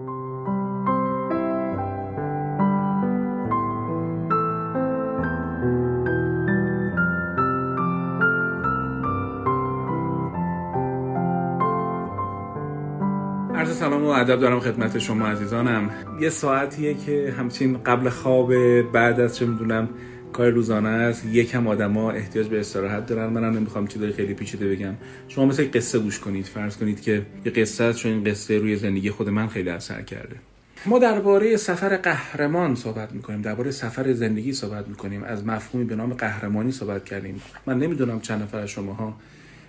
عرض سلام و ادب دارم خدمت شما عزیزانم. یه ساعتیه که همچین قبل خواب، بعد از چه میدونم کار روزانه است، یکم آدما احتیاج به استراحت دارن. منم نمیخوام چیزای خیلی پیچیده بگم. شما مثلا قصه گوش کنید، فرض کنید که یه قصه است، چون این قصه روی زندگی خود من خیلی اثر کرده. ما درباره سفر قهرمان صحبت می‌کنیم، درباره سفر زندگی صحبت می‌کنیم، از مفهومی به نام قهرمانی صحبت کردیم. من نمیدونم چند نفر از شماها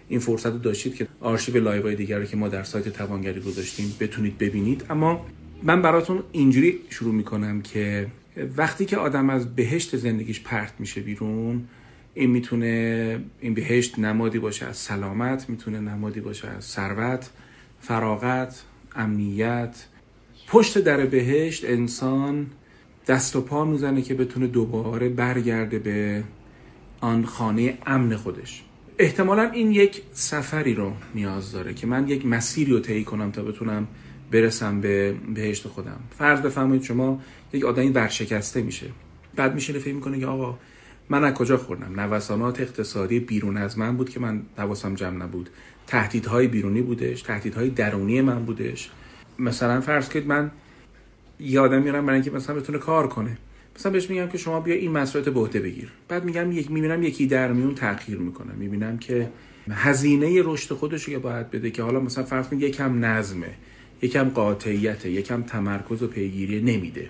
این فرصت رو داشتید که آرشیو لایوهای دیگر رو که ما در سایت توانگری گذاشتیم بتونید ببینید، اما من براتون اینجوری شروع میکنم که وقتی که آدم از بهشت زندگیش پرت میشه بیرون، این بهشت نمادی باشه از سلامت، میتونه نمادی باشه از ثروت، فراغت، امنیت. پشت در بهشت انسان دست و پا میزنه که بتونه دوباره برگرده به آن خانه امن خودش. احتمالاً این یک سفری رو نیاز داره که من یک مسیری رو طی کنم تا بتونم برسم به بهشت خودم. فرض بفرمایید شما یک آدمی ورشکسته میشه، بعد میشینه فکر میکنه که آقا من از کجا خوردم؟ نوسانات اقتصادی بیرون از من بود که من حواسم جمع نبود، تهدیدهای بیرونی بودش، تهدیدهای درونی من بودش. مثلا فرض کنید من یه آدم میارم برای اینکه مثلا بتونه کار کنه، مثلا بهش میگم که شما بیا این مسئولیت به عهده بگیر. بعد میبینم یکی در میون تأخیر میکنه، میبینم که هزینه رشد خودش رو باید بده که حالا مثلا فرض کنید یکم نظمه، یکم قاطعیته، یکم تمرکز و پیگیری نمیده.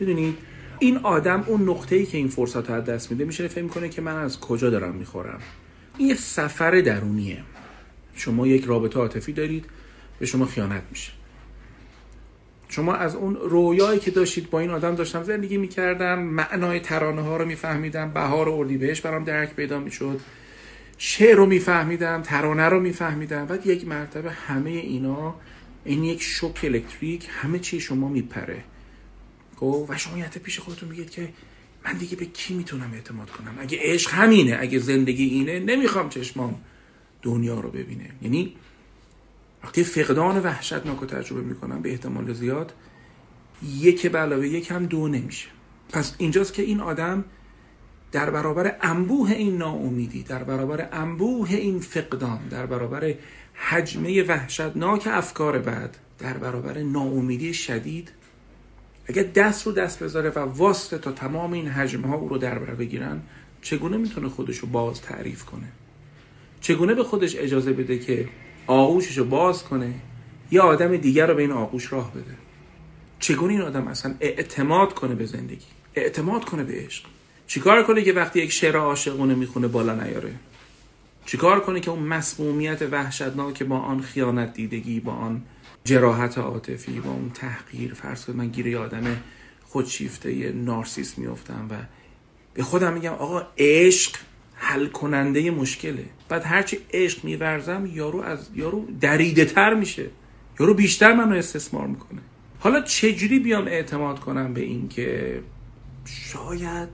میدونید این آدم اون نقطه‌ای که این فرصت رو از دست میده میشه فهم کنه که من از کجا دارم میخورم. این سفر درونیه. شما یک رابطه عاطفی دارید، به شما خیانت میشه. شما از اون رویایی که داشتید با این آدم داشتم زندگی میکردم، معنای ترانه ها رو میفهمیدم، بهار اردیبهشت برام درک پیدا میشد، شعر رو میفهمیدم، ترانه رو میفهمیدم. بعد یک مرتبه همه اینا، این یک شوک الکتریک، همه چی شما میپره و شما یه حتی پیش خودتون میگید که من دیگه به کی میتونم اعتماد کنم؟ اگه عشق همینه، اگه زندگی اینه، نمیخوام چشمام دنیا رو ببینه. یعنی وقتی فقدان وحشتناک رو تجربه میکنم، به احتمال زیاد یک به علاوه یک هم دو نمیشه. پس اینجاست که این آدم در برابر انبوه این ناامیدی، در برابر انبوه این فقدان، در برابر حجمه وحشتناک افکار بد، در برابر ناامیدی شدید، اگر دست رو دست بذاره و واسطه تا تمام این حجمه ها رو در بر بگیرن، چگونه میتونه خودش رو باز تعریف کنه؟ چگونه به خودش اجازه بده که آغوشش رو باز کنه، یا آدم دیگر رو به این آغوش راه بده؟ چگونه این آدم اصلا اعتماد کنه به زندگی، اعتماد کنه به عشق؟ چیکار کنه که وقتی یک شعر عاشقونه میخونه بالا نیاره؟ چیکار کنه که اون مسمومیت وحشتناک که با آن خیانت دیدگی، با آن جراحت عاطفی، با اون تحقیر، فرض کنید من گیره آدم خودشیفته یه نارسیس میافتم و به خودم میگم آقا عشق حل کننده مشکله. بعد هرچی عشق میورزم یارو دریده تر میشه، یارو بیشتر منو استثمار میکنه. حالا چجوری بیام اعتماد کنم به این که شاید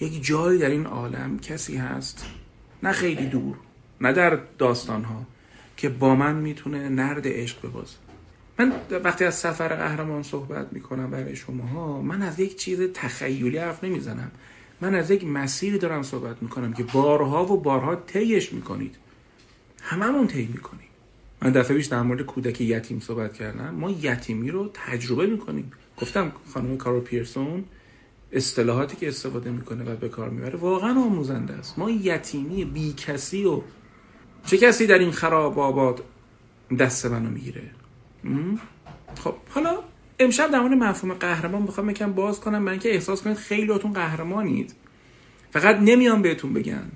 یک جایی در این عالم کسی هست، نه خیلی دور، نه در داستانها، که با من میتونه نرد عشق ببازه؟ من وقتی از سفر قهرمان صحبت میکنم برای شماها، من از یک چیز تخیلی حرف نمیزنم، من از یک مسیری دارم صحبت میکنم که بارها و بارها طیش میکنید، هممون طی میکنیم. من دفعه پیش در مورد کودک یتیم صحبت کردم. ما یتیمی رو تجربه میکنیم. گفتم خانم کارول پیرسون اصطلاحاتی که استفاده میکنه و به کار میبره واقعا آموزنده است. ما یتیمی بی کسی و چه کسی در این خراب آباد دست منو میگیره. خب حالا امشب در مورد مفهوم قهرمان میخوام یکم باز کنم، برای اینکه احساس کنید خیلیاتون قهرمانید، فقط نمیان بهتون بگن.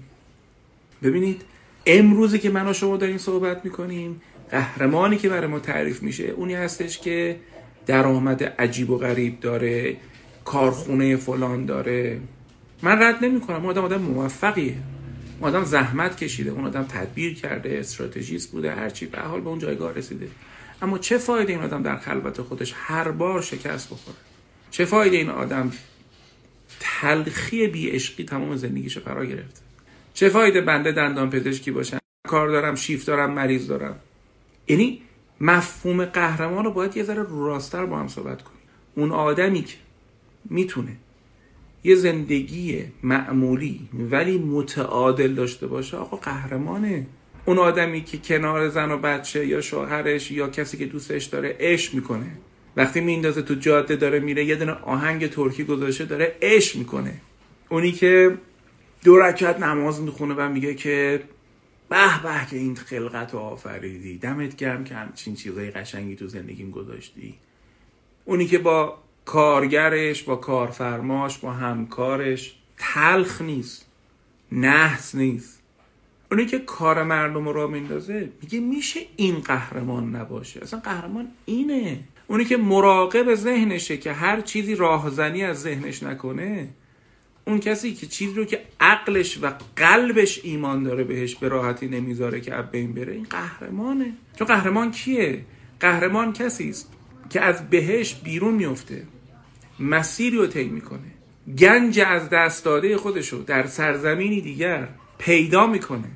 ببینید امروزی که من و شما داریم صحبت میکنیم، قهرمانی که برای ما تعریف میشه اونی هستش که درآمد عجیب و غریب داره، کارخونه فلان داره. من رد نمیکنم، اون آدم موفقیه، اون آدم زحمت کشیده، اون آدم تدبیر کرده، استراتژیست بوده، هرچی، به حال به اون جایگاه رسیده. اما چه فایده این آدم در خلوت خودش هر بار شکست بخوره؟ چه فایده این آدم تلخی بی‌عشقی تمام زندگیشو فرا گرفته؟ چه فایده بنده دندان پزشکی باشم، کار دارم، شیفت دارم، مریض دارم؟ یعنی مفهوم قهرمان رو باید یه ذره رو راست‌تر با هم صحبت کنیم. اون آدمی که میتونه یه زندگی معمولی ولی متعادل داشته باشه آقا قهرمانه. اون آدمی که کنار زن و بچه یا شوهرش یا کسی که دوستش داره عشق میکنه، وقتی میندازه تو جاده داره میره یه دونه آهنگ ترکی گذاشته داره عشق میکنه. اونی که دو رکعت نماز میخونه و میگه که به به که این خلقت رو آفریدی، دمت گرم که همچین چیزای قشنگی تو زندگیم گذاشتی. اونی که با کارگرش، با کارفرماش، با همکارش تلخ نیست، نحس نیست. اونی که کار مردم رو میندازه میگه میشه این قهرمان نباشه، اصلا قهرمان اینه. اونی که مراقب ذهنشه که هر چیزی راهزنی از ذهنش نکنه، اون کسی که چیزی رو که عقلش و قلبش ایمان داره بهش به راحتی نمیذاره که از بین بره، این قهرمانه. چون قهرمان کیه؟ قهرمان کسی است که از بهش بیرون میفته، مسیری رو طی میکنه، گنج از دست داده خودش رو در سرزمینی دیگر پیدا میکنه،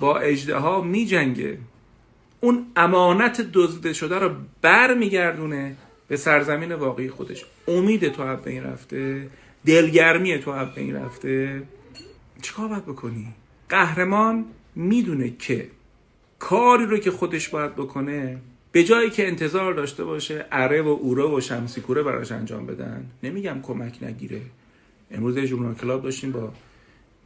با اژدها میجنگه، اون امانت دزدیده شده رو برمیگردونه به سرزمین واقعی خودش. امید تو از بین رفته، دلگرمی تو از بین رفته، چیکار باید بکنی؟ قهرمان میدونه که کاری رو که خودش باید بکنه به جایی که انتظار داشته باشه اره و اوره و شمسی کوره براش انجام بدن. نمیگم کمک نگیره. امروز ژورنال کلاب داشتیم با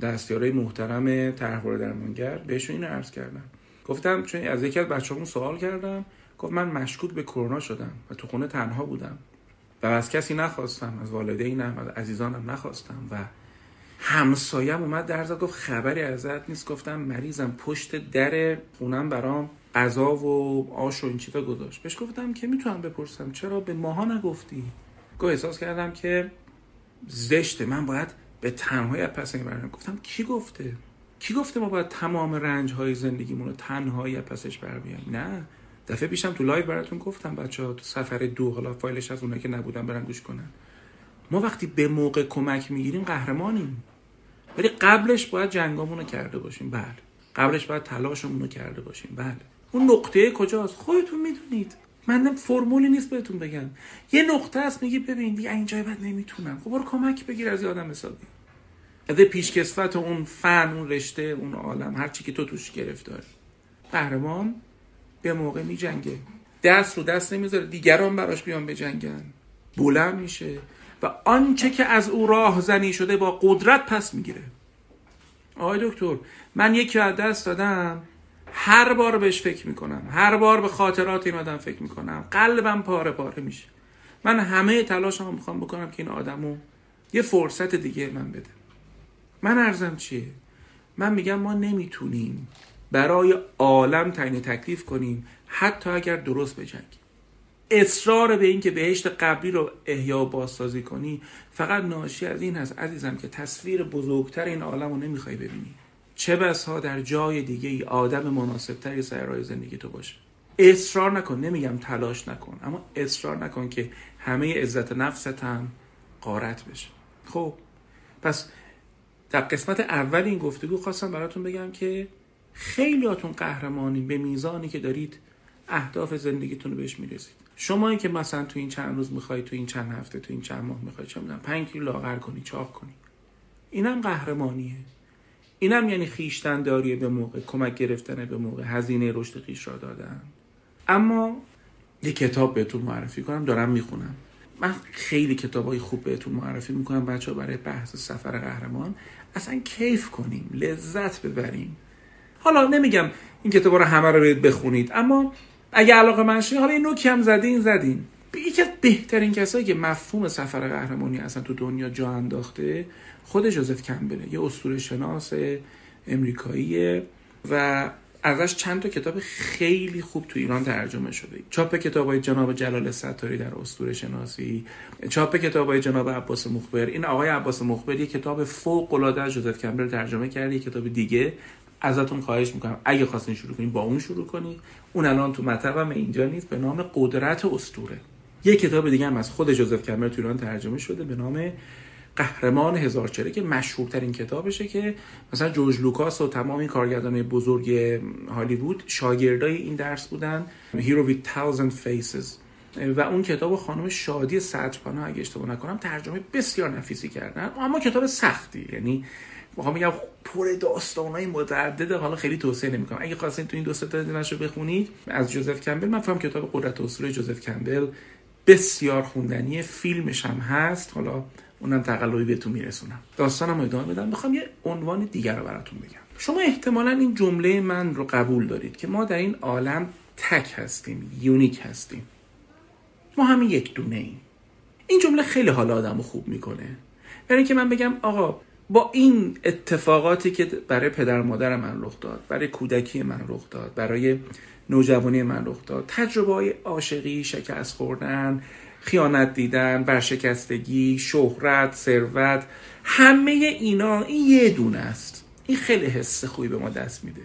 دستیارای محترم طرحواره درمانگر، بهشون اینو عرض کردم. گفتم چون از یکی از بچه‌مون سوال کردم، گفت من مشکوک به کرونا شدم و تو خونه تنها بودم و از کسی نخواستم، از والدینم، از عزیزانم نخواستم و همسایم اومد در زد گفت خبری ازت نیست. گفتم مریضم، پشت در خونم برام غذا و آش و این چیزا گذاشت. بهش گفتم که میتونم بپرسم چرا به ماها نگفتی؟ گفت احساس کردم که زشته، من باید به تنهایی پس این برم. گفتم کی گفته ما باید تمام رنج‌های زندگیمون رو تنهایی پسش برمیاریم؟ نه، دفعه پیشم تو لایو براتون گفتم بچه‌ها تو سفر دو، حالا فایلش از اونایی که نبودن برن گوش کنن. ما وقتی به موقع کمک میگیریم قهرمانیم، ولی قبلش باید جنگامون رو کرده باشیم. بله، قبلش باید تلاشمون رو کرده باشیم. بله، اون نقطه کجاست خودتون میدونید. منم فرمولی نیست بهتون بگم، یه نقطه است میگی ببین دیگه این جای بعد نمیتونم، خب برو کمک بگیر از آدم حسابی، از پیشکسوت اون فن، اون رشته، اون عالم، هر چی که تو توش گرفتاری. قهرمان به موقع میجنگه، دست رو دست نمیذاره دیگران براش بیان بجنگن، بلند میشه و آنچه که از او راهزنی شده با قدرت پس میگیره. آقای دکتر من یکی از دست دادم، هر بار بهش فکر میکنم، هر بار به خاطرات این آدم فکر میکنم، قلبم پاره پاره میشه. من همه تلاشمو میخوام بکنم که این آدمو یه فرصت دیگه من بده. من عرضم چیه؟ من میگم ما نمیتونیم برای عالم تعیین تکلیف کنیم، حتی اگر درست بجنگیم. اصرار به این که بهشت قبلی رو احیا و بازسازی کنی فقط ناشی از این هست عزیزم که تصویر بزرگتر این عالم رو نمیخوای ببینی. چه بسا در جای دیگه ای آدم مناسبتری سر راه زندگی تو باشه. اصرار نکن، نمیگم تلاش نکن، اما اصرار نکن که همه عزت نفست هم غارت بشه. خب پس در قسمت اول این گفتگو خواستم براتون بگم که خیلیاتون قهرمانین به میزانی که دارید اهداف زندگیتون رو بهش میرسید. شمایی که مثلا تو این چند روز میخوای، تو این چند هفته، تو این چند ماه میخوای چه میدونم 5 کیلو لاغر کنی، چاق کنی، اینم قهرمانیه. اینم یعنی خیشتن داری به موقع، کمک گرفتن به موقع، هزینه رشد خیش را دادن. اما یه کتاب بهتون معرفی کنم، دارم میخونم. من خیلی کتابای خوب بهتون معرفی میکنم بچه‌ها برای بحث سفر قهرمان، اصلا کیف کنیم، لذت ببریم. حالا نمیگم این کتابا رو همه رو برید بخونید، اما اگه علاقه منشین حالا این نوکی هم زدین. یکی از بهترین کسایی که مفهوم سفر قهرمانی اصلا تو دنیا جا انداخته خود ژوزف کمپبل، یه اسطوره شناس آمریکاییه و ازش چند تا کتاب خیلی خوب تو ایران ترجمه شده. چاپ کتابای جناب جلال ستاری در اسطوره شناسی، چاپ کتابای جناب عباس مخبر. این آقای عباس مخبر یه کتاب فوق العاده از ژوزف کمپبل ترجمه کرده، یه کتاب دیگه. ازتون خواهش میکنم اگه خواستین شروع کنین با اون شروع کنین. اون الان تو مطبعم اینجا نیست، به نام قدرت اسطوره. یه کتاب دیگه هم از خود ژوزف کمپبل تو ایران ترجمه شده به نام قهرمان هزار چهره که مشهورترین کتابشه که مثلا جورج لوکاس و تمام این کارگردانای بزرگ هالیوود شاگردای این درس بودن، هیرو ویت تاوزند فیسز. و اون کتاب خانم شادی خسروپناه اگه اشتباه نکنم ترجمه بسیار نفیسی کردن، اما کتاب سختی، یعنی میخوام بگم پر داستانای متعدده، حالا خیلی توصیه نمیکنم. اگه خواستین تو این دو سه تا دینشو بخونید از ژوزف کمپبل، من فهم کتاب قدرت اسطوره ژوزف کمپبل بسیار خوندنیه، فیلمش هم هست، حالا اونم تقلبی بهتون میرسونم. داستانم رو ادامه بدم، میخوام یه عنوان دیگر رو براتون بگم. شما احتمالاً این جمله من رو قبول دارید که ما در این عالم تک هستیم، یونیک هستیم، ما همین یک دونه ایم. این جمله خیلی حال آدمو خوب میکنه، یعنی که من بگم آقا با این اتفاقاتی که برای پدر مادر من رخ داد، برای کودکی من رخ داد، برای نوجوانی من رخ داد، تجربه‌های عاشقی، شکست خوردن، خیانت دیدن، برشکستگی، شهرت، ثروت، همه اینا این یه دونه است. این خیلی حس خوبی به ما دست میده.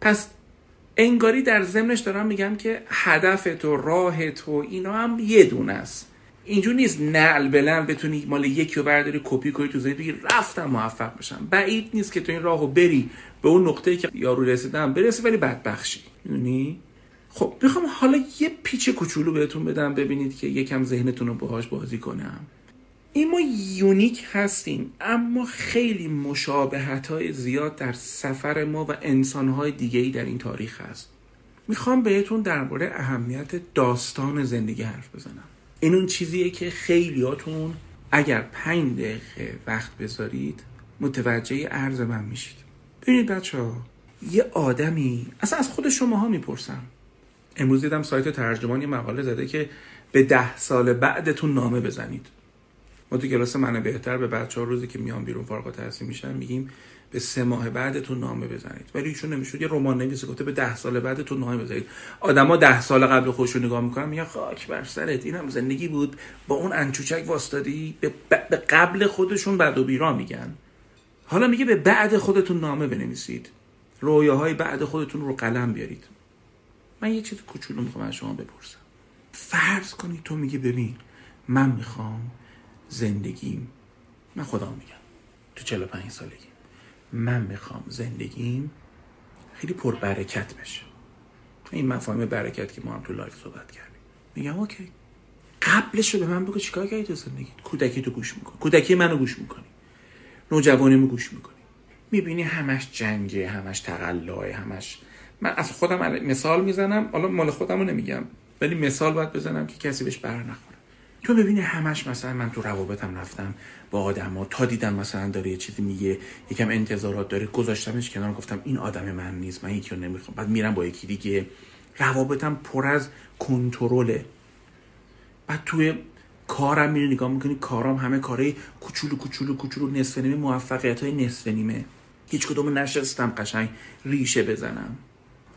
پس انگاری در ضمنش دارم میگم که هدفت و راهت و اینا هم یه دونه است. اینجوری نیست نعل بلند بتونی مال یکی رو برداری کپی کنی تو ذهنت بگی رفتم موفق بشم. بعید نیست که تو این راهو بری به اون نقطه‌ای که یارو رسیدم برسی ولی بدبخشی. میدونی؟ خب میخوام حالا یه پیچ کوچولو بهتون بدم ببینید که یکم ذهنتون رو باهاش بازی کنم. این ما یونیک هستیم، اما خیلی مشابهت‌های زیاد در سفر ما و انسان‌های دیگه‌ای در این تاریخ هست. میخوام بهتون درباره اهمیت داستان زندگی حرف بزنم. این اون چیزیه که خیلیاتون اگر 5 دقیقه وقت بذارید متوجه عرض من میشید. ببینید بچه‌ها، یه آدمی اصلا از خود شماها میپرسم، امروز دیدم سایت ترجمان یه مقاله زده که به 10 سال بعدتون نامه بزنید. ما تو کلاس من بهتر به بچه‌ها روزی که میان بیرون فارغ التحصیل میشن میگیم به 3 ماه بعدتون نامه بزنید، ولی ایشون نمیشد. یه رمان نویس گفته به 10 سال بعدتون نامه بزنید. آدما 10 سال قبل خودشون نگاه میکنن میگن خاک بر سرت، اینم زندگی بود، با اون انچوچک واستادی. به قبل خودشون بد و بیرا میگن. حالا میگه به بعد خودتون نامه بنویسید، رویاهای بعد خودتون رو قلم بیارید. من یه چیز کوچولو میخوام از شما بپرسم. فرض کنید تو میگی ببین من میخوام زندگیم، من خدا میگم تو 45 سالگی من میخوام زندگیم خیلی پر برکت بشه. این مفاهیم برکت که ما هم تو لایف صحبت کردیم. میگم اوکی، قبلش رو به من بگو چیکار کردی تو زندگی؟ کودکی تو گوش میکنی، کودکی منو گوش میکنی، نوجوانیمو گوش میکنی، میبینی همش جنگه، همش تقلای، همش. من از خودم مثال میزنم، حالا مال خودمو نمیگم ولی مثال باید بزنم که کسی بهش بر نخوره. تو ببینی همش مثلا من تو روابطم رفتم با آدما، تا دیدم مثلا داره یه چیزی میگه، یکم انتظارات داره، گذاشتمش کنار، گفتم این آدم من نیست، من یکی رو نمیخوام، بعد میرم با یکی دیگه. روابطم پر از کنترله. بعد توی کارم میری نگاه میکنی، کارام همه کارهای کوچولو کوچولو کوچولو، نصف نیمه، موفقیت‌های نصف نیمه، هیچ کدوم نشستم قشنگ ریشه بزنم.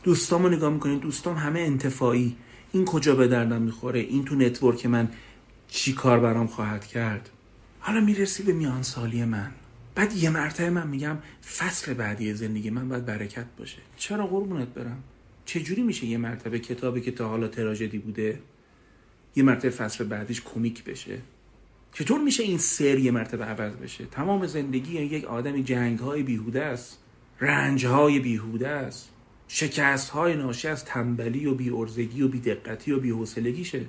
دوستامو نگاه میکنی، دوستام همه انتفاعی، این کجا به دردم میخوره، این تو نتورک من چی کار برام خواهد کرد. حالا میرسی به میان سالی من، بعد یه مرتبه من میگم فصل بعدی زندگی من باید برکت باشه. چرا قربونت برم؟ چجوری میشه یه مرتبه کتابی که تا حالا تراژدی بوده یه مرتبه فصل بعدیش کمیک بشه؟ چطور میشه این سری یه مرتبه عوض بشه؟ تمام زندگی یک آدمی جنگ‌های بیهوده است، رنج‌های بیهوده است، شکست‌های ناشی از تنبلی و بی‌ارزگی و بی‌دقتی و بی‌حوصلگیشه.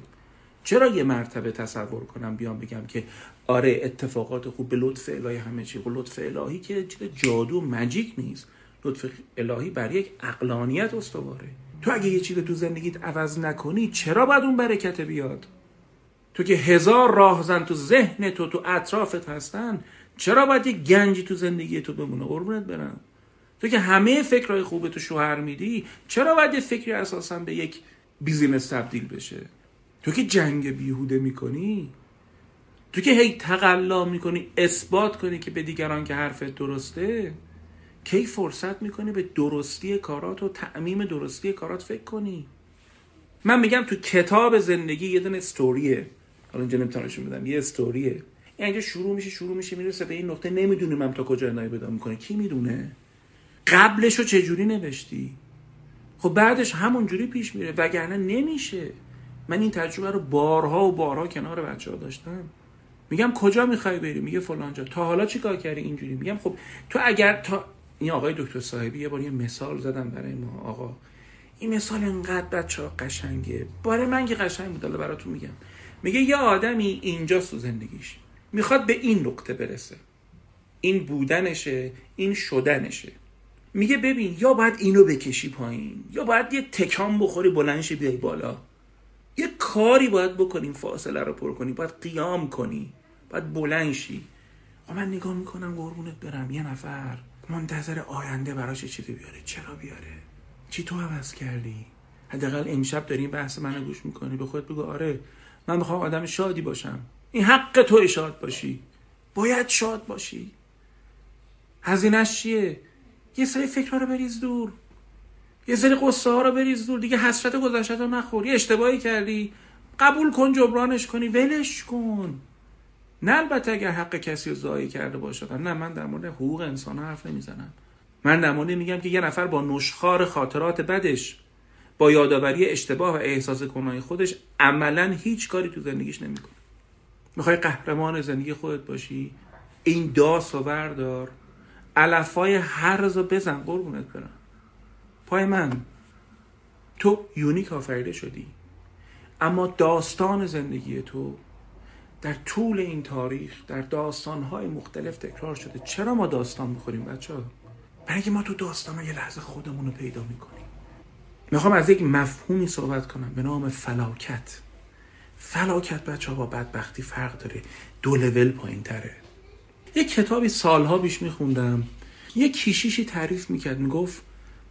چرا یه مرتبه تصور کنم بیام بگم که آره اتفاقات خوب به لطف الهی همه چی، به لطف الهی که جادو ماجیک نیست، لطف الهی برای یک عقلانیت استواره. تو اگه یه چیزی تو زندگیت عوض نکنی چرا باید اون برکت بیاد؟ تو که 1000 راهزن تو ذهن تو اطرافت هستن، چرا باید یه گنجی تو زندگی تو بمونه؟ قربونت برم. تو که همه فکرای خوبت تو شوهر میدی، چرا باید یه فکری اساسا به یک بیزینس تبدیل بشه؟ تو که جنگ بیهوده میکنی، تو که هی تقلا میکنی اثبات کنی که به دیگران که حرفت درسته، کی فرصت میکنی به درستی کارات و تعمیم درستی کارات فکر کنی؟ من میگم تو کتاب زندگی یه دونه استوریه، حالا اینجا نمیتونشون بدم، یه استوریه، اینجا شروع میشه میرسه به این نقطه، نمیدونم من تا کجا نهایی بدام میکنه، کی میدونه؟ قبلشو چجوری نوشتی؟ خب بعدش همونجوری پیش میره، وگرنه نمیشه. من این تجربه رو بارها و بارها کنار بچه‌ها داشتم. میگم کجا میخوای بری؟ میگه فلان جا. تا حالا چیکار کردی اینجوری؟ میگم خب تو اگر تا این آقای دکتر صاحبی یه بار یه مثال زدم برای ما، آقا این مثال انقدر بچه‌ها قشنگه، برای من که قشنگ بود، حالا براتون میگم. میگه یه آدمی اینجاست تو زندگیش، میخواد به این نقطه برسه، این بودنشه، این شدنشه. میگه ببین یا باید اینو بکشی پایین، یا باید یه تکان بخوری بلندشی بیای بالا، یه کاری باید بکنیم، فاصله رو پر کنی، باید قیام کنی، باید بلندشی. من نگاه میکنم قربونت برم یه نفر منتظر آینده براش چیزی بیاره، چرا بیاره؟ چی تو عوض کردی؟ حداقل امشب داری این بحث منو گوش میکنی، به خودت بگو آره من میخوام آدم شادی باشم، این حق تو شاد باشی، باید شاد باشی. هزینه‌اش چیه؟ یه سری فکرها رو بریز دور، یه سری قصه ها رو بریز دور، دیگه حسرت گذشته رو نخور. یه اشتباهی کردی قبول کن، جبرانش کنی، ولش کن. نه البته اگر حق کسی رو ضایع کرده باشه. نه من در مورد حقوق انسان حرف نمیزنم، من در مورد میگم که یه نفر با نشخوار خاطرات بدش، با یادآوری اشتباه و احساس گناه خودش عملا هیچ کاری تو زندگیش نمیکنه. میخوای قهرمان زندگی خودت باشی، این داسو بردار، علفای هرزو بزن قربونت برم پای من. تو یونیک آفریده شدی، اما داستان زندگی تو در طول این تاریخ در داستان‌های مختلف تکرار شده. چرا ما داستان می‌خوریم بچه‌ها؟ برای اینکه ما تو داستان‌ها یه لحظه خودمون رو پیدا می‌کنیم. می‌خوام از یک مفهومی صحبت کنم به نام فلاکت. فلاکت بچه‌ها با بدبختی فرق داره، دو لول پایین‌تره. یه کتابی سال‌ها پیش می‌خوندم، یه کشیشی تعریف می‌کرد، می‌گفت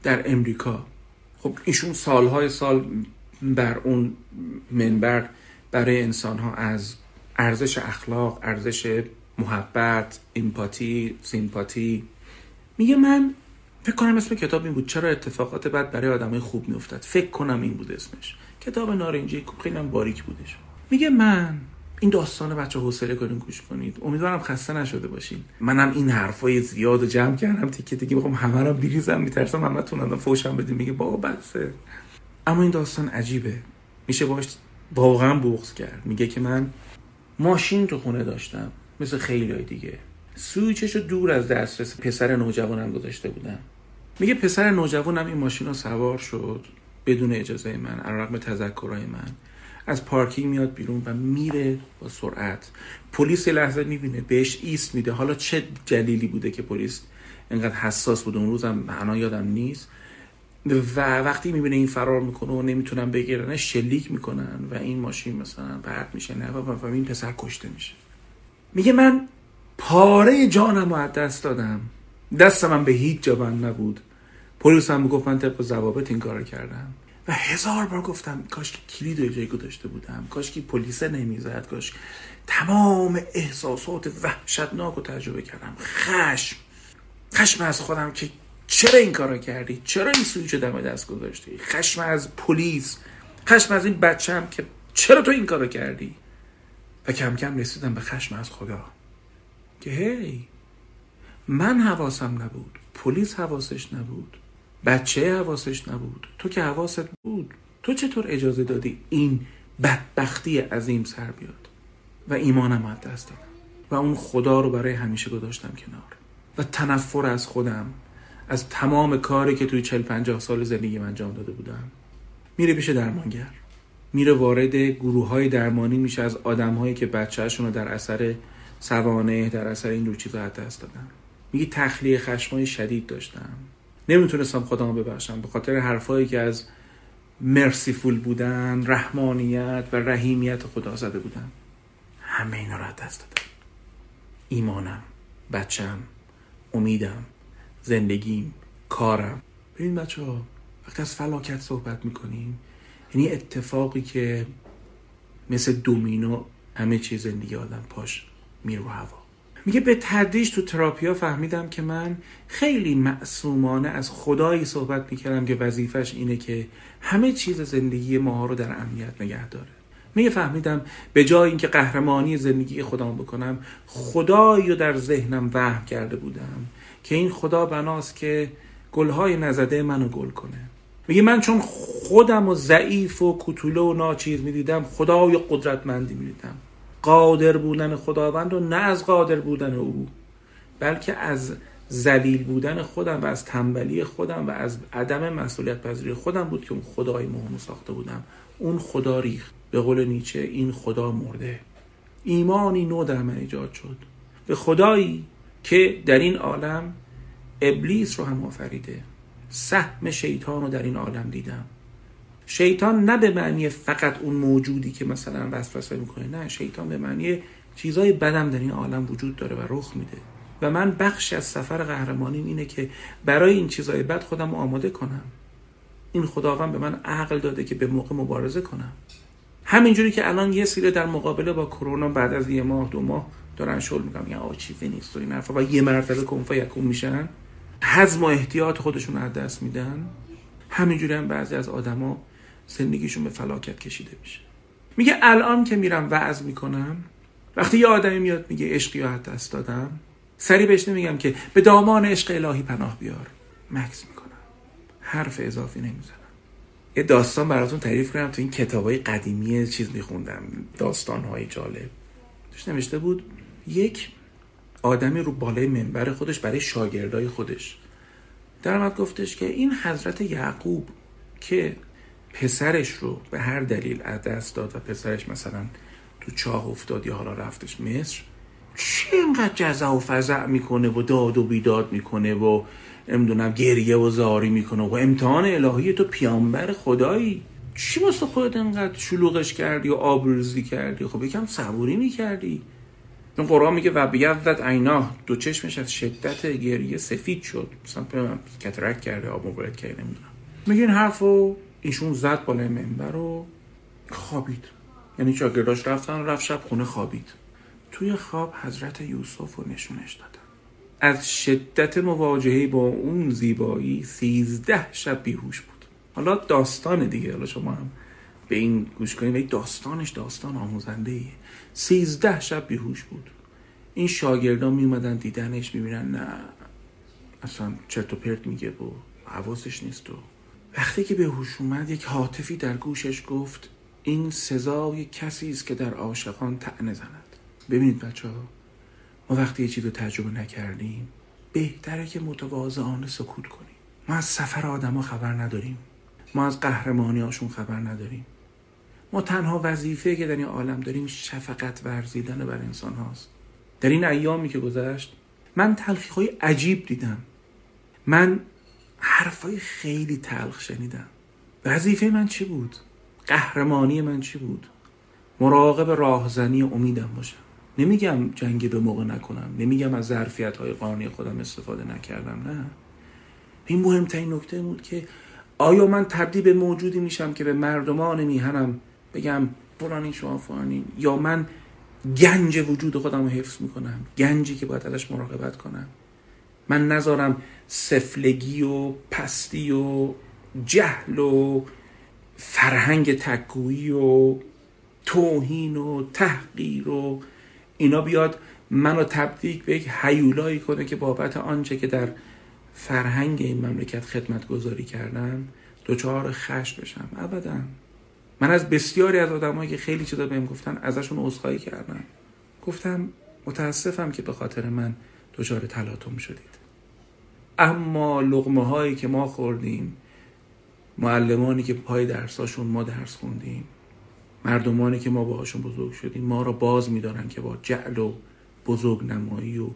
در امریکا، خب ایشون سال‌های سال بر اون منبر برای انسان‌ها از ارزش اخلاق، ارزش محبت، امپاتی، سیمپاتی. میگه من فکر کنم اسم کتاب این بود، چرا اتفاقات بد برای آدمای خوب میافتد، فکر کنم این بود اسمش، کتاب نارنجی خیلی هم باریک بودش. میگه من این داستان بچه حوصله کنین گوش کنید، امیدوارم خسته نشده باشین. منم این حرفای زیادو جمع کردم تیکه تیکه، میخوام همه رو بریزم، میترسم همتون الان فوشم بدین، میگه بابا بسه. اما این داستان عجیبه، میشه باش واقعا بغض کرد. میگه که من ماشین تو خونه داشتم مثل خیلیای دیگه، سویچشو دور از دسترس پسر نوجوانم گذاشته بودم. میگه پسر نوجوانم این ماشین رو سوار شد بدون اجازه من، علی رغم تذکرای من، از پارکینگ میاد بیرون و میره با سرعت. پلیس لحظه میبینه، بهش ایست میده. حالا چه جلیلی بوده که پلیس اینقدر حساس بود، اون روزم معنا یادم نیست. و وقتی میبینه این فرار میکنه و نمیتونن بگیرن، شلیک میکنن و این ماشین مثلا پرت میشه، نه و این پسر کشته میشه. میگه من پاره جانم رو دست دادم، دستم هم به هیچ جا بند نبود. پلیس هم میگفت من طبق ضوابط این کارو کردم و هزار بار گفتم کاش که کلید رو جایی گذاشته بودم، کاش که پلیسه نمیزد، کاش. تمام احساسات وحشتناک رو تجربه کردم، خشم از خودم که چرا این کارا کردی؟ چرا این سویچو دم دست گذاشتی؟ خشم از پلیس، خشم از این بچه‌ام که چرا تو این کارا کردی؟ و کم کم رسیدم به خشم از خدا که هی من حواسم نبود، پلیس حواسش نبود، بچه حواسش نبود، تو که حواست بود، تو چطور اجازه دادی این بدبختی عظیم سر بیاد؟ و ایمانم از دست دادم و اون خدا رو برای همیشه گذاشتم کنار و تنفر از خودم، از تمام کاری که توی 40-50 سال زندگی من انجام داده بودم. میره پیش درمانگر، میره وارد گروه‌های درمانی میشه از آدم‌هایی که بچه‌شون رو در اثر سوانح، در اثر این روچی رو دست دادم. میگه تخلیه خشمای شدید داشتم، نمیتونستم خودم رو ببخشم به خاطر حرفایی که از مرسیفول بودن، رحمانیت و رحیمیت خدا زده بودم. همه اینا رو دست دادم، ایمانم، بچه‌م، امیدم، زندگیم، کارم. ببین بچه ها، وقتی از فلاکت صحبت میکنیم یعنی اتفاقی که مثل دومینو همه چیز زندگی آدم پاش میره رو هوا. میگه به تدریج تو تراپیا فهمیدم که من خیلی معصومانه از خدایی صحبت میکردم که وظیفش اینه که همه چیز زندگی ما رو در امنیت نگه داره. میگه فهمیدم به جای اینکه قهرمانی زندگی خودم بکنم، خدایی رو در ذهنم وهم کرده بودم که این خدا بناست که گلهای نزده منو گل کنه. میگه من چون خودم رو ضعیف و کوتوله و ناچیز میدیدم، خدا رو قدرتمندی میدیدم. قادر بودن خداوند رو نه از قادر بودن او، بلکه از ذلیل بودن خودم و از تنبلی خودم و از عدم مسئولیت پذیری خودم بود که اون خدای مهم ساخته بودم. اون خدا ریخت، به قول نیچه این خدا مرده. ایمانی نو در من ایجاد شد به خدایی که در این عالم ابلیس رو هم آفریده. سهم شیطان رو در این عالم دیدم. شیطان نه به معنی فقط اون موجودی که مثلا وسوسه میکنه، نه، شیطان به معنی چیزای بدم در این عالم وجود داره و رخ میده. و من بخش از سفر قهرمانیم اینه که برای این چیزای بد خودم رو آماده کنم. این خداوند به من عقل داده که به موقع مبارزه کنم. همینجوری که الان یه سری در مقابله با کرونا بعد از یه ماه دو ماه دارن شغل میکنن، یا چیزی نیست و این حرفا، و یه مرتبه کنفا یکم میشن، هضم و احتیاط خودشون رو از دست میدن. همینجوری هم بعضی از آدما زندگیشون به فلاکت کشیده میشه. میگه الان که میرم وعظ میکنم، وقتی یه آدمی میاد میگه عشقی رو از دست دادم، سری بهش نمیگم که به دامان عشق الهی پناه بیار. مکث میکنم، حرف اضافی نمیزنم. یه داستان براتون تعریف کنم. تو این کتابای قدیمی چیز میخوندم، داستانهای جالب، توش نوشته بود یک آدمی رو بالای منبر خودش برای شاگردای خودش درآمد، گفتش که این حضرت یعقوب که پسرش رو به هر دلیل از دست داد و پسرش مثلا تو چاه افتاد یا حالا رفتش مصر، چه اینقدر جزع و فزع میکنه و داد و بیداد میکنه و نمیدونم گریه و زاری میکنه و امتحان الهی، تو پیامبر خدایی چی واسه خودت اینقدر شلوغش کردی و آبروریزی کردی؟ خب یکم صبوری میکردی. اون قرآن میگه و بیضت عیناه، دو چشمش از شدت گریه سفید شد، مثلا کترک کرده، آب مبارد کرده، نمیدونم. میگه این حرفو ایشون زد بالای منبر و خوابید. یعنی شاگرداش رفتن، رفت شب خونه خوابید. توی خواب حضرت یوسف رو نشونش دادن. از شدت مواجهه با اون زیبایی 13 شب بیهوش بود. حالا داستان دیگه، حالا شما هم به این گوش کنید، یک داستانش داستان آموزنده‌ایه. 13 شب بیهوش بود. این شاگردان میومدن دیدنش، میبینن نه اصلا چرت و پرت میگه و حواسش نیست. و وقتی که به هوش اومد، یک هاتفی در گوشش گفت این سزای کسی است که در عاشقان طعنه زند. ببینید بچه‌ها، ما وقتی یه چیز رو تجربه نکردیم بهتره که متواضعانه سکوت کنیم. ما از سفر آدم‌ها خبر نداریم، ما از قهرمانی‌هاشون خبر نداریم. ما تنها وظیفه که در این عالم داریم شفقت ورزیدن بر انسان هاست. در این ایامی که گذشت من تلخی‌های عجیب دیدم، من حرفای خیلی تلخ شنیدم. وظیفه من چی بود؟ قهرمانی من چی بود؟ مراقب راهزنی امیدم باشم. نمیگم جنگ به موقع نکنم، نمیگم از ظرفیت‌های قانونی خودم استفاده نکردم، نه. این مهمترین نکته بود که آیا من تبدیل به موجودی میشم که به مردمان میهنم بگم فلانی شما فلانی، یا من گنج وجود خودم رو حفظ میکنم، گنجی که باید ازش مراقبت کنم. من نذارم سفلگی و پستی و جهل و فرهنگ تک‌گویی و توهین و تحقیر و اینا بیاد منو تبدیل به یک هیولایی کنه که بابت آنچه که در فرهنگ این مملکت خدمت گذاری کردم دچار خشم بشم. ابدا. من از بسیاری از آدمایی که خیلی چیزا بهم گفتن ازشون عذرخواهی کردم. گفتم متاسفم که به خاطر من دچار تلاطم شدید. اما لقمه هایی که ما خوردیم، معلمانی که پای درساشون ما درس خوندیم، مردمانی که ما باهاشون بزرگ شدیم، ما را باز می‌دارن که با جعل و بزرگنمایی و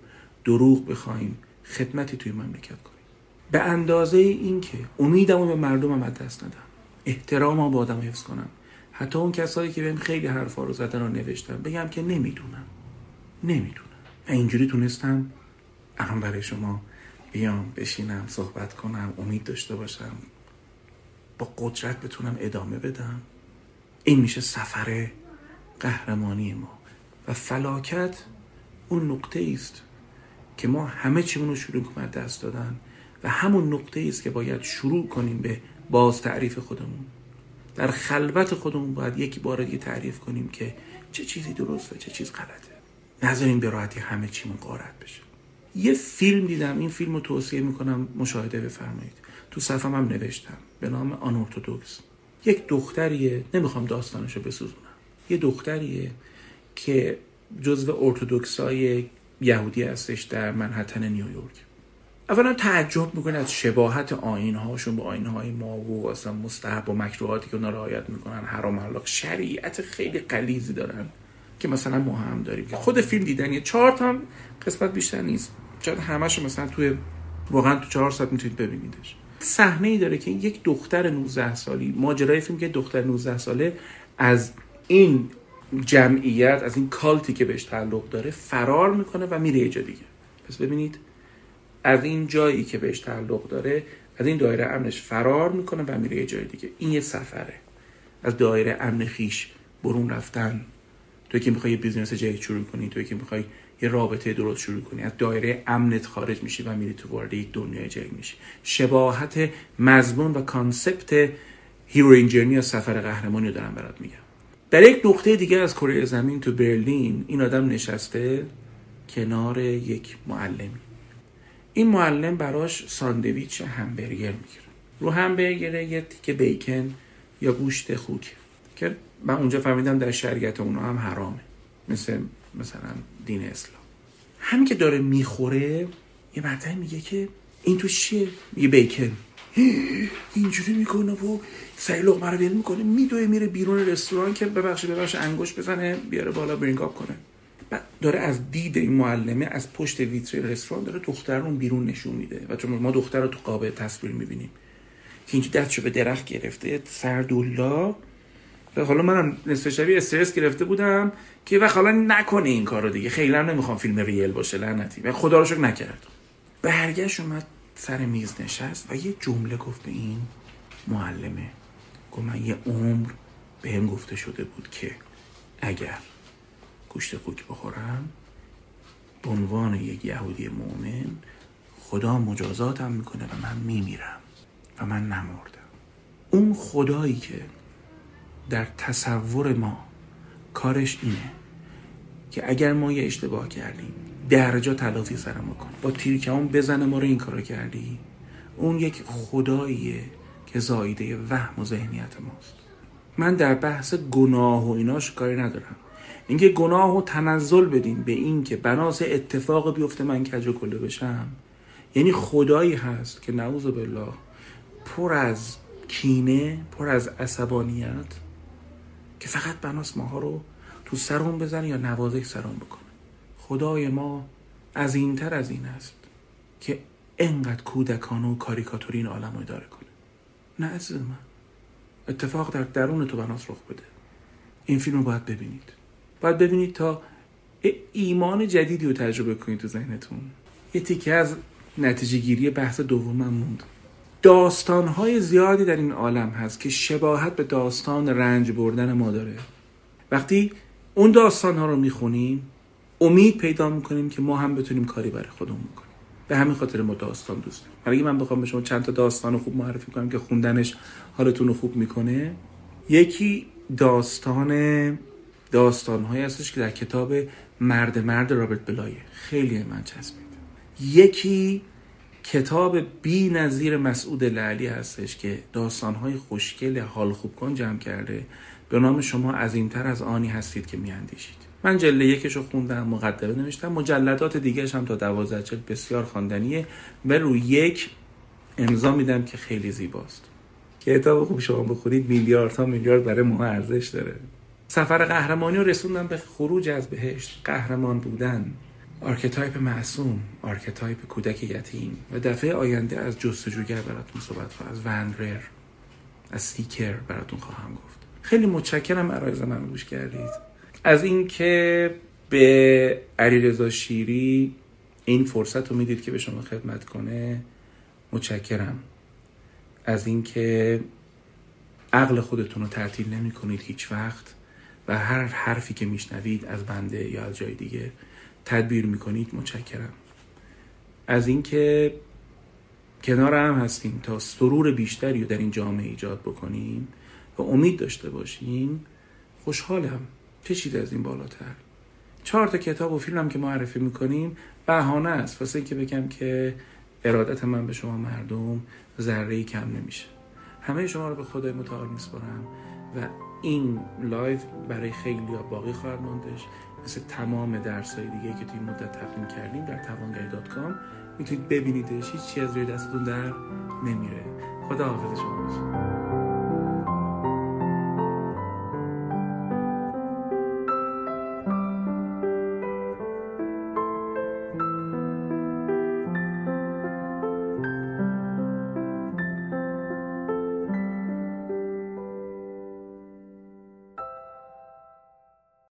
دروغ بخوایم خدمتی توی مملکت کنیم. به اندازه این که امیدمو به مردمم از دست ندم، احتراممو به آدم حفظ کنم، حتی اون کسایی که بهم خیلی حرفا رو زدن و نوشتن بگم که نمیدونم. اینجوری تونستم الان برای شما بیام بشینم صحبت کنم، امید داشته باشم، با قدرت بتونم ادامه بدم. این میشه سفر قهرمانی ما. و فلاکت اون نقطه است که ما همه چیمون رو شروع کنیم از دست دادن و همون نقطه است که باید شروع کنیم به باز تعریف خودمون. در خلوت خودمون باید یکی بار دیگه تعریف کنیم که چه چیزی درست و چه چیز غلطه. نذاریم به راحتی همه چیمون غارت بشه. یه فیلم دیدم، این فیلم رو توصیه میکنم مشاهده بفرمایید، تو صفحه‌م هم نوشتم، به نام آن ارتودکس. یک دختریه، نمیخوام داستانشو بسوزونم، یه دختریه که جزو ارتودکسای یهودی هستش در منهتن نیویورک. اولا تعجب میکنه از شباهت آیین‌هاشون با آیین‌های ما و اصلا مستحب و مکروهاتی که اونا رعایت میکنن، حرام و حلاک، شریعت خیلی غلیظی دارن که مثلا ما هم داریم. خود فیلم دیدنیه، 4 تا هم قسمت بیشتر نیست، شاید همه‌شو مثلا توی واقعا تو 4 ساعت میتونید ببینیدش. صحنه‌ای داره که یک دختر 19 سالی، ماجرای فیلم که دختر 19 ساله از این جمعیت، از این کالتی که بهش تعلق داره فرار میکنه و میره یه جا دیگه. پس ببینید از این جایی که بهش تعلق داره، از این دایره امنش فرار میکنه و میره یه جای دیگه. این یه سفره، از دایره امن خیش برون رفتن. تو که میخوای یه بیزنس جدید شروع کنی، تو که میخوای یه رابطه درست شروع کنی، از دایره امنت خارج میشی و میری تو وارد یک دنیای جدید میشی. شباهت مضمون و کانسپت هیروین جرنی یا سفر قهرمانی رو دارم برات میگم. در یک نقطه دیگه از کره زمین تو برلین، این آدم نشسته کنار یک معلمی. این معلم براش ساندویچ همبرگر میگیره. رو همبرگر یه تیکه بیکن یا گوشت خوک که من اونجا فهمیدم در شریعت اونا هم حرامه، مثلا دین اسلام. همین که داره میخوره یه مرتبه میگه که این تو چیه؟ میگه بیکن. اینجوری میکنه و سعی لقمه رو بیل میکنه، میدوه میره بیرون رستوران که ببخش انگوش بزنه بیاره بالا برینگ آپ کنه. بعد داره از دید این معلمه از پشت ویترین رستوران داره دختر رو بیرون نشون میده و چون ما دختر رو تو قاب تصویر میبینیم که اینجا دستشو به درخت گرفته سردولا و حالا منم نصف شبیه استرس گرفته بودم که وقت حالا نکنه این کارو دیگه، خیلی هم نمیخوام فیلم ریل باشه لعنتی، و خدا رو شکر نکرد. برگشت اومد سر میز نشست و یه جمله گفت به این معلمه. گفت من یه عمر بهم گفته شده بود که اگر گوشت خوک بخورم به عنوان یک یهودی مؤمن خدا مجازاتم میکنه و من میمیرم و من نمردم. اون خدایی که در تصور ما کارش اینه که اگر ما یه اشتباه کردیم درجا تلافی سرمون کنه، با تیرکمون بزنه ما رو این کارو کردی، اون یک خداییه که زایده وهم و ذهنیت ماست. من در بحث گناه و ایناش کاری ندارم، اینکه گناهو تنزل بدیم به این که بناس اتفاق بیفته من کج و کله بشم، یعنی خدایی هست که نعوذ بالله پر از کینه، پر از عصبانیت، که فقط بناس ماها رو تو سرون بزنه یا نوازش سرون بکنه. خدای ما عظیم‌تر از این است که انقدر کودکانه و کاریکاتوری این عالم رو اداره کنه. نه عزیز من، اتفاق در درون تو بناس رخ بده. این فیلم رو باید ببینید، باید ببینید تا ایمان جدیدی رو تجربه کنید تو ذهنتون. یه تیکه از نتیجه گیری بحث دومم موند. داستان‌های زیادی در این عالم هست که شباهت به داستان رنج بردن ما داره. وقتی اون داستان‌ها رو میخونیم امید پیدا میکنیم که ما هم بتونیم کاری برای خودمون بکنیم. به همین خاطر ما داستان دوست داریم. اگه من بخوام به شما چند تا داستان رو خوب معرفی کنم که خوندنش حالتون رو خوب میکنه، یکی داستان‌هایی هستش که در کتاب مرد رابرت بلایه، خیلی من چسبید. یکی کتاب بی‌نظیر مسعود لعلی هستش که داستان‌های خوشگل حال خوبکن جمع کرده به نام شما عظیم‌تر از آنی هستید که می‌اندیشید. من جلد یکش رو خوندم، مقدمه نوشتم، مجلدات دیگرش هم تا 12 جلد بسیار خواندنیه و روی یک امضا میدم که خیلی زیباست. کتاب خوب شما بخورید میلیارد برای ما ارزش داره. سفر قهرمانی رو رسوندم به خروج از بهشت، قهرمان بودن، آرکتایپ معصوم، آرکتایپ کودک یتیم، و دفعه آینده از جستجوگر براتون صحبت خواهم، از وندرر، از سیکر براتون خواهم گفت. خیلی متشکرم عرایض من گوش کردید. از اینکه به علیرضا شیری این فرصت رو میدید که به شما خدمت کنه متشکرم. از اینکه عقل خودتون رو تعطیل نمی‌کنید هیچ وقت و هر حرفی که میشنوید از بنده یا از جای دیگه تدبیر میکنید متشکرم. از اینکه کنار هم هستیم تا سرور بیشتری رو در این جامعه ایجاد بکنیم و امید داشته باشیم. خوشحالم، چه چیز از این بالاتر. 4 تا کتاب و فیلم هم که معرفی میکنیم بهانه است واسه اینکه بگم که ارادت من به شما مردم ذره‌ای کم نمیشه. همه شما رو به خدای متعال میسپارم و این لایو برای خیلی‌ها باقی خواهد موندش، مثل تمام درس‌های دیگه که توی مدت تقدیم کردیم در tavangary.com میتونید ببینیدش. هیچ چیز روی دستتون در نمیره. خدا حافظ شما باشه.